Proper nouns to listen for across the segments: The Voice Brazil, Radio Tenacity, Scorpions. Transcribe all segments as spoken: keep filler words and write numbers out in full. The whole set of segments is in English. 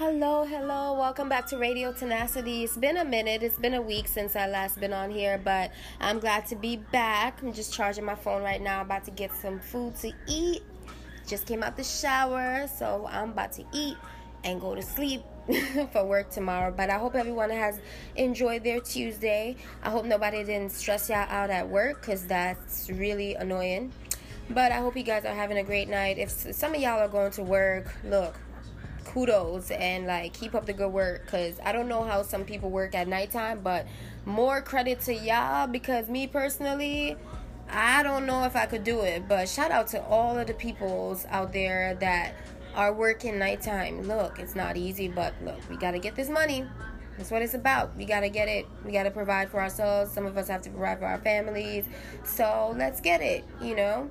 Hello, hello. Welcome back to Radio Tenacity. It's been a minute. It's been a week since I last been on here, but I'm glad to be back. I'm just charging my phone right now. I'm about to get some food to eat. Just came out the shower, so I'm about to eat and go to sleep for work tomorrow. But I hope everyone has enjoyed their Tuesday. I hope nobody didn't stress y'all out at work, because that's really annoying. But I hope you guys are having a great night. If some of y'all are going to work, look, kudos, and like keep up the good work, because I don't know how some people work at nighttime, but more credit to y'all, because me personally, I don't know if I could do it. But shout out to all of the peoples out there that are working nighttime. Look, it's not easy, but look, we gotta get this money. That's what it's about. We gotta get it. We gotta provide for ourselves. Some of us have to provide for our families, so let's get it, you know.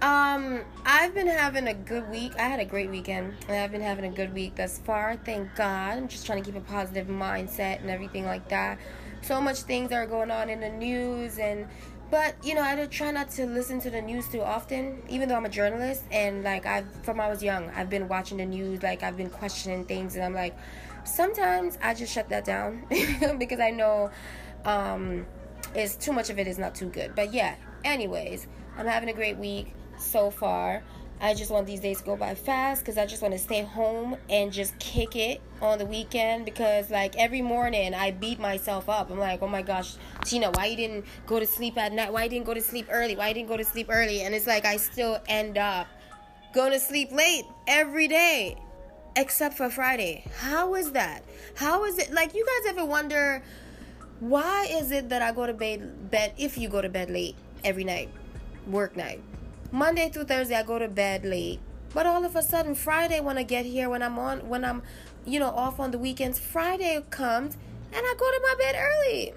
Um, I've been having a good week. I had a great weekend. I've been having a good week thus far. Thank God. I'm just trying to keep a positive mindset and everything like that. So much things are going on in the news, and but you know, I try not to listen to the news too often, even though I'm a journalist, and like I've from I was young, I've been watching the news, like I've been questioning things, and I'm like, sometimes I just shut that down because I know um it's too much of it is not too good. But yeah, anyways, I'm having a great week so far. I just want these days to go by fast, because I just want to stay home and just kick it on the weekend, because like every morning I beat myself up. I'm like, oh my gosh, Tina, why you didn't go to sleep at night? Why you didn't go to sleep early? Why you didn't go to sleep early? And it's like I still end up going to sleep late every day except for Friday. How is that? How is it? Like, you guys ever wonder, why is it that I go to bed, bed if you go to bed late every night, work night? Monday through Thursday, I go to bed late, but all of a sudden Friday, when I get here, when I'm on, when I'm, you know, off on the weekends, Friday comes and I go to my bed early.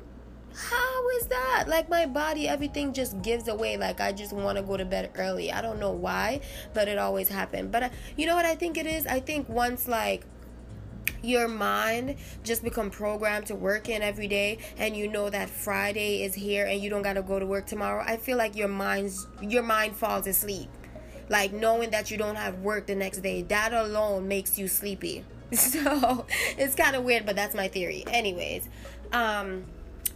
How is that? Like, my body, everything just gives away. Like, I just want to go to bed early. I don't know why, but it always happened. But I, you know what I think it is? I think once like your mind just become programmed to work in every day, and you know that Friday is here and you don't gotta go to work tomorrow, I feel like your mind's your mind falls asleep. Like, knowing that you don't have work the next day, that alone makes you sleepy. So it's kind of weird, but that's my theory. Anyways, um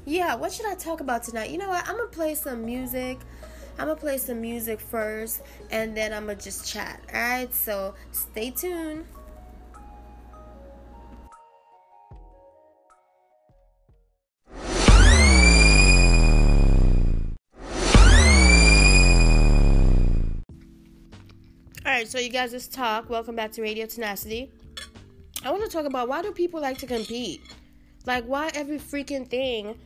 yeah, what should I talk about tonight? You know what, I'm gonna play some music. I'm gonna play some music first, and then I'm gonna just chat. All right, so stay tuned. Alright, so you guys, let's talk. Welcome back to Radio Tenacity. I want to talk about, why do people like to compete? Like, why every freaking thing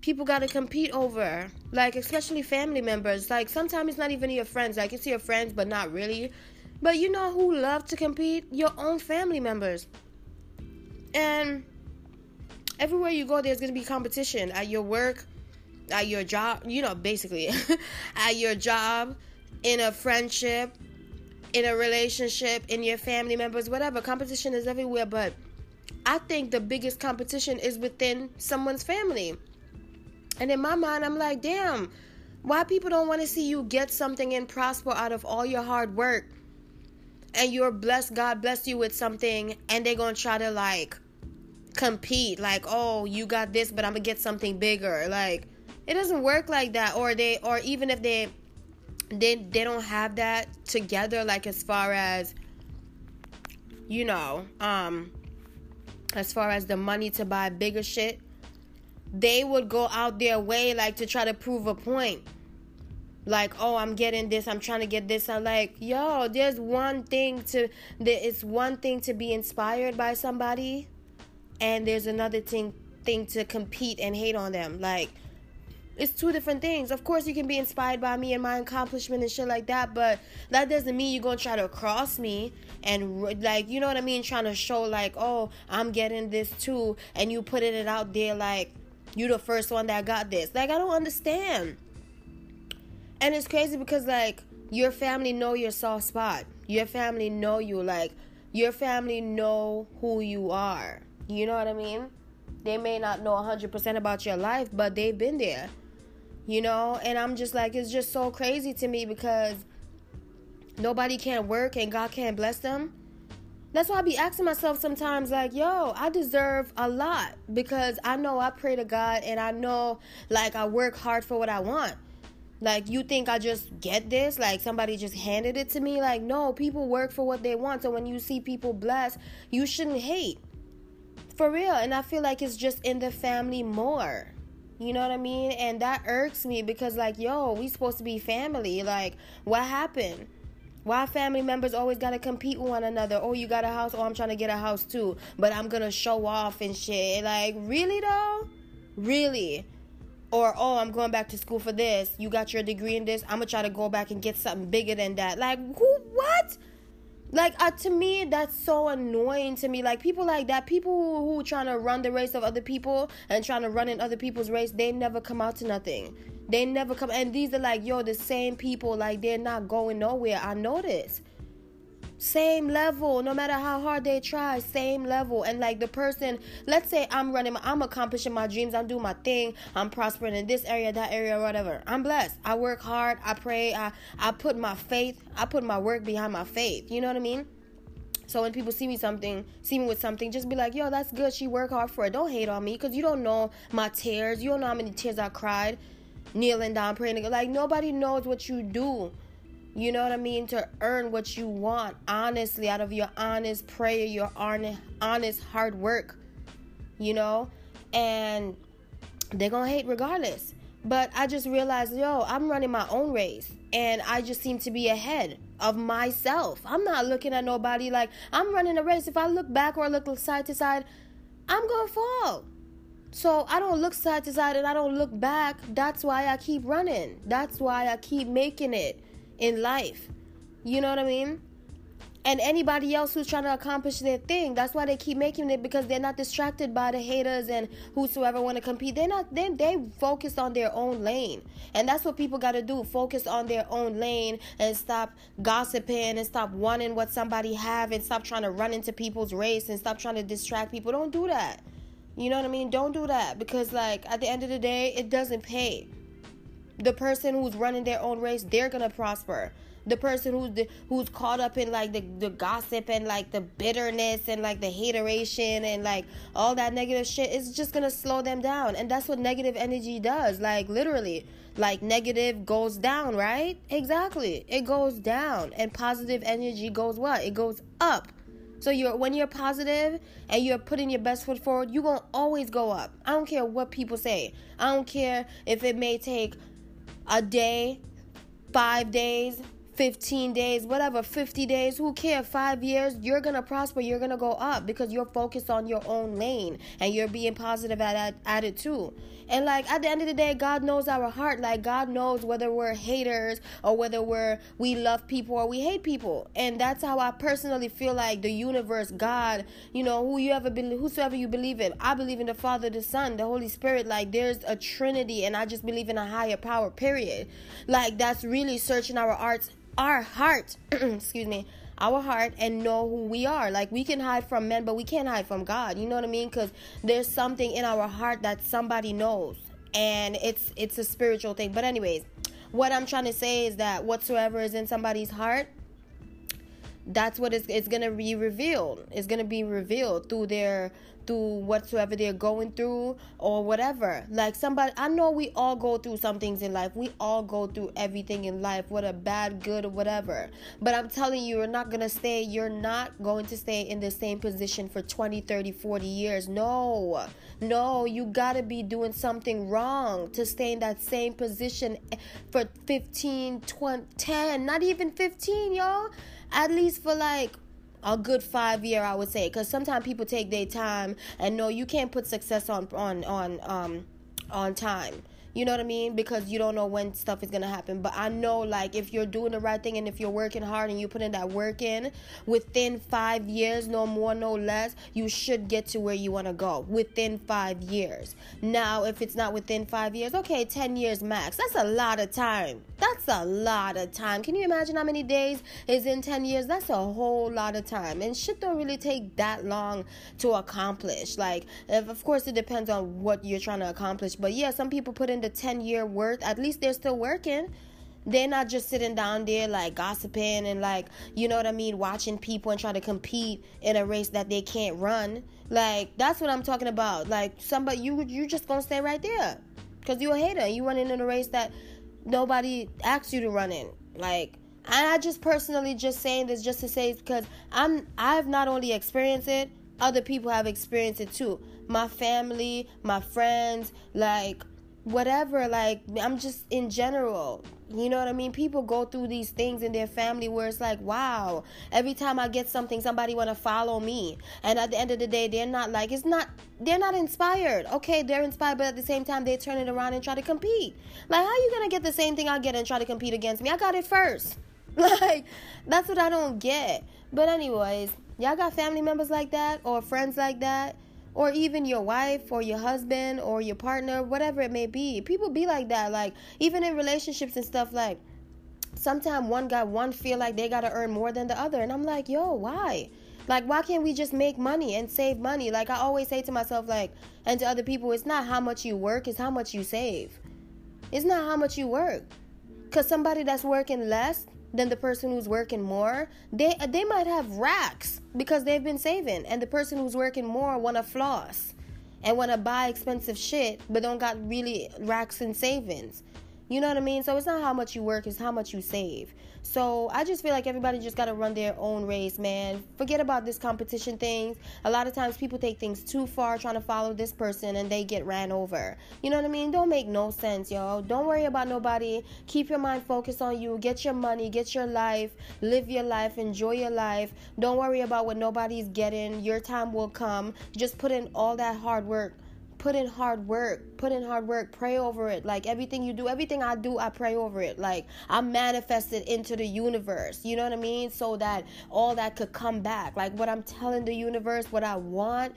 people got to compete over? Like, especially family members. Like, sometimes it's not even your friends. Like, it's your friends, but not really. But you know who love to compete? Your own family members. And everywhere you go, there's going to be competition. At your work, at your job, you know, basically. At your job, in a friendship, in a relationship, in your family members, whatever. Competition is everywhere, but I think the biggest competition is within someone's family. And in my mind, I'm like, damn, why people don't want to see you get something and prosper out of all your hard work, and you're blessed, God bless you with something, and they're going to try to, like, compete, like, oh, you got this, but I'm going to get something bigger. Like, it doesn't work like that. Or they, or even if they... They they don't have that together, like, as far as, you know, um, as far as the money to buy bigger shit, they would go out their way, like, to try to prove a point. Like, oh, I'm getting this, I'm trying to get this. I'm like, yo, there's one thing to, there is one thing to be inspired by somebody, and there's another thing thing to compete and hate on them. Like, it's two different things. Of course, you can be inspired by me and my accomplishment and shit like that, but that doesn't mean you're going to try to cross me and, like, you know what I mean? Trying to show, like, oh, I'm getting this too, and you putting it out there like you the first one that got this. Like, I don't understand. And it's crazy because, like, your family know your soft spot. Your family know you. Like, your family know who you are. You know what I mean? They may not know one hundred percent about your life, but they've been there. You know, and I'm just like, it's just so crazy to me, because nobody can work and God can't bless them. That's why I be asking myself sometimes, like, yo, I deserve a lot because I know I pray to God and I know, like, I work hard for what I want. Like, you think I just get this? Like, somebody just handed it to me? Like, no, people work for what they want. So when you see people blessed, you shouldn't hate. For real. And I feel like it's just in the family more. You know what I mean? And that irks me because, like, yo, we supposed to be family. Like, what happened? Why family members always got to compete with one another? Oh, you got a house? Oh, I'm trying to get a house too. But I'm going to show off and shit. Like, really, though? Really? Or, oh, I'm going back to school for this. You got your degree in this. I'm going to try to go back and get something bigger than that. Like, who, what? Like, uh, to me, that's so annoying to me. Like, people like that, people who, who trying to run the race of other people and trying to run in other people's race, they never come out to nothing. They never come. And these are like, yo, the same people. Like, they're not going nowhere. I know this. Same level, no matter how hard they try, same level. And like the person, let's say I'm running, my, I'm accomplishing my dreams, I'm doing my thing, I'm prospering in this area, that area, whatever. I'm blessed. I work hard, I pray, I, I put my faith, I put my work behind my faith. You know what I mean? So when people see me something, see me with something, just be like, yo, that's good. She worked hard for it. Don't hate on me because you don't know my tears. You don't know how many tears I cried, kneeling down, praying. Like nobody knows what you do. You know what I mean? To earn what you want, honestly, out of your honest prayer, your honest hard work, you know? And they're going to hate regardless. But I just realized, yo, I'm running my own race. And I just seem to be ahead of myself. I'm not looking at nobody like, I'm running a race. If I look back or look side to side, I'm going to fall. So I don't look side to side and I don't look back. That's why I keep running. That's why I keep making it. In life, you know what I mean? And anybody else who's trying to accomplish their thing, that's why they keep making it, because they're not distracted by the haters and whosoever want to compete. They're not, they, they focus on their own lane. And that's what people got to do, focus on their own lane and stop gossiping and stop wanting what somebody have and stop trying to run into people's race and stop trying to distract people. Don't do that. You know what I mean? Don't do that, because like at the end of the day, it doesn't pay. The person who's running their own race, they're going to prosper. The person who's the, who's caught up in, like, the, the gossip and, like, the bitterness and, like, the hateration and, like, all that negative shit, it's just going to slow them down. And that's what negative energy does. Like, literally, like, negative goes down, right? Exactly. It goes down. And positive energy goes what? It goes up. So you're when you're positive and you're putting your best foot forward, you're going to always go up. I don't care what people say. I don't care if it may take a day, five days, fifteen days, whatever, fifty days, who cares, five years, you're going to prosper, you're going to go up because you're focused on your own lane and you're being positive at, at, at it too. And like at the end of the day, God knows our heart. Like God knows whether we're haters or whether we're, we love people or we hate people. And that's how I personally feel like the universe, God, you know, who you ever believe, whosoever you believe in. I believe in the Father, the Son, the Holy Spirit. Like there's a Trinity and I just believe in a higher power, period. Like that's really searching our hearts. Our heart, excuse me, our heart, and know who we are. Like we can hide from men, but we can't hide from God. You know what I mean? Because there's something in our heart that somebody knows, and it's it's a spiritual thing. But anyways, what I'm trying to say is that whatsoever is in somebody's heart, that's what it's, it's gonna be revealed. It's gonna be revealed through their through whatsoever they're going through or whatever. Like somebody, I know we all go through some things in life. We all go through everything in life, whether bad, good, or whatever. But I'm telling you, you're not going to stay, you're not going to stay in the same position for twenty, thirty, forty years. No, no, you got to be doing something wrong to stay in that same position for fifteen, twenty, ten, not even fifteen, y'all. At least for like a good five year, I would say, because sometimes people take their time, and no, you can't put success on on on um on time. You know what I mean? Because you don't know when stuff is gonna happen. But I know, like, if you're doing the right thing and if you're working hard and you're putting that work in, within five years, no more, no less, you should get to where you wanna go within five years. Now, if it's not within five years, okay, ten years max. That's a lot of time. That's a lot of time. Can you imagine how many days is in ten years? That's a whole lot of time. And shit don't really take that long to accomplish. Like, if, of course, it depends on what you're trying to accomplish. But yeah, some people put in the ten year worth. At least they're still working. They're not just sitting down there like gossiping and like, you know what I mean, watching people and trying to compete in a race that they can't run. Like, that's what I'm talking about. Like, somebody, you you just gonna stay right there because you're a hater. You running in a race that nobody asked you to run in. Like, and I just personally just saying this just to say, because I'm I've not only experienced it, other people have experienced it too. My family, my friends, like, whatever, like, I'm just in general, you know what I mean? People go through these things in their family where it's like, wow, every time I get something, somebody want to follow me. And at the end of the day, they're not like, it's not, they're not inspired. Okay, they're inspired, but at the same time, they turn it around and try to compete. Like, how are you going to get the same thing I get and try to compete against me? I got it first. Like, that's what I don't get. But anyways, y'all got family members like that or friends like that? Or even your wife or your husband or your partner, whatever it may be. People be like that. Like, even in relationships and stuff, like, sometimes one guy, one feel like they got to earn more than the other. And I'm like, yo, why? Like, why can't we just make money and save money? Like, I always say to myself, like, and to other people, it's not how much you work, it's how much you save. It's not how much you work. Because somebody that's working less than the person who's working more, they they might have racks because they've been saving, and the person who's working more wanna floss and wanna buy expensive shit but don't got really racks and savings. You know what I mean? So it's not how much you work, it's how much you save. So I just feel like everybody just gotta run their own race, man. Forget about this competition thing. A lot of times people take things too far trying to follow this person and they get ran over. You know what I mean? Don't make no sense, yo. Don't worry about nobody. Keep your mind focused on you. Get your money. Get your life. Live your life. Enjoy your life. Don't worry about what nobody's getting. Your time will come. Just put in all that hard work. Put in hard work, put in hard work, pray over it. Like, everything you do, everything I do, I pray over it. Like, I manifest it into the universe, you know what I mean? So that all that could come back. Like, what I'm telling the universe, what I want,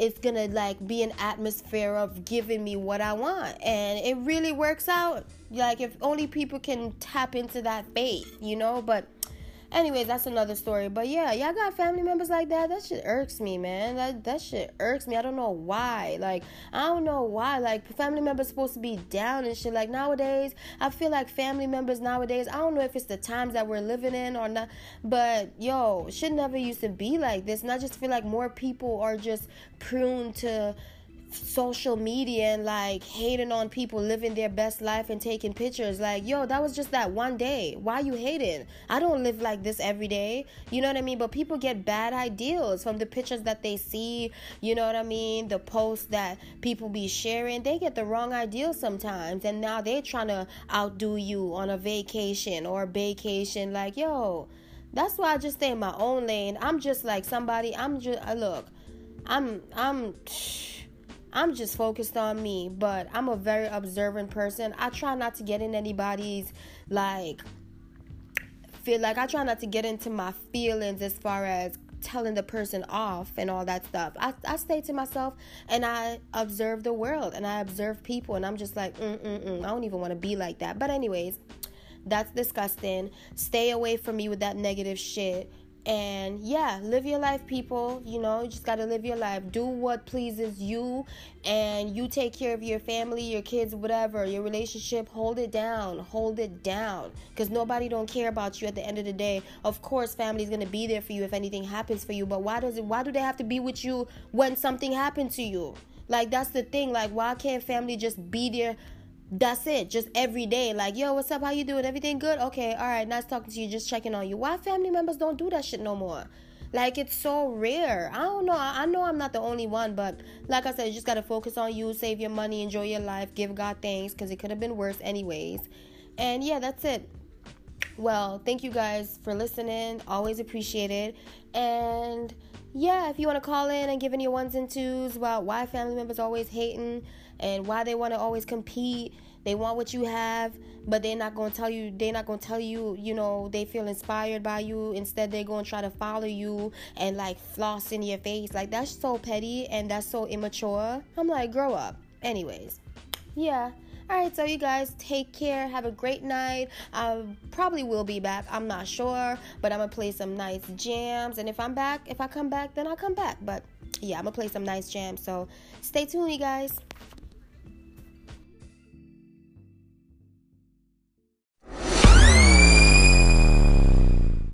it's gonna, like, be an atmosphere of giving me what I want. And it really works out. Like, if only people can tap into that faith, you know? But anyways, that's another story. But yeah, y'all got family members like that. That shit irks me, man. That that shit irks me. I don't know why. Like, I don't know why. Like, family members supposed to be down and shit. Like, nowadays, I feel like family members nowadays, I don't know if it's the times that we're living in or not. But, yo, shit never used to be like this. And I just feel like more people are just pruned to social media and, like, hating on people living their best life and taking pictures. Like, yo, that was just that one day. Why you hating? I don't live like this every day, you know what I mean? But people get bad ideals from the pictures that they see, you know what I mean, the posts that people be sharing. They get the wrong ideals sometimes, and now they're trying to outdo you on a vacation or a vacation. Like, yo, that's why I just stay in my own lane. I'm just like somebody, I'm just, I look, I'm, I'm, I'm just focused on me, but I'm a very observant person. I try not to get in anybody's, like, feel like I try not to get into my feelings as far as telling the person off and all that stuff. I, I stay to myself and I observe the world and I observe people, and I'm just like, mm-mm-mm, I don't even want to be like that. But anyways, that's disgusting. Stay away from me with that negative shit. And yeah, live your life, people. You know, you just gotta live your life. Do what pleases you, and you take care of your family, your kids, whatever, your relationship. Hold it down, hold it down, because nobody don't care about you at the end of the day. Of course, family's gonna be there for you if anything happens for you, but why does it? Why do they have to be with you when something happened to you? Like, that's the thing. Like, why can't family just be there? That's it, just every day. Like, yo, what's up, how you doing, everything good, okay, all right, nice talking to you, just checking on you. Why family members don't do that shit no more? Like, it's so rare. I don't know. I know I'm not the only one, but like I said, you just gotta focus on you, save your money, enjoy your life, give God thanks, because it could have been worse anyways. And yeah, that's it. Well, thank you guys for listening, always appreciate it. And yeah, if you want to call in and give in your ones and twos about why family members always hating and why they want to always compete, they want what you have, but they're not going to tell you, they're not going to tell you, you know, they feel inspired by you. Instead, they're going to try to follow you and, like, floss in your face. Like, that's so petty and that's so immature. I'm like, grow up. Anyways, yeah. All right, so you guys take care. Have a great night. I probably will be back. I'm not sure, but I'm going to play some nice jams. And if I'm back, if I come back, then I'll come back. But yeah, I'm going to play some nice jams. So stay tuned, you guys.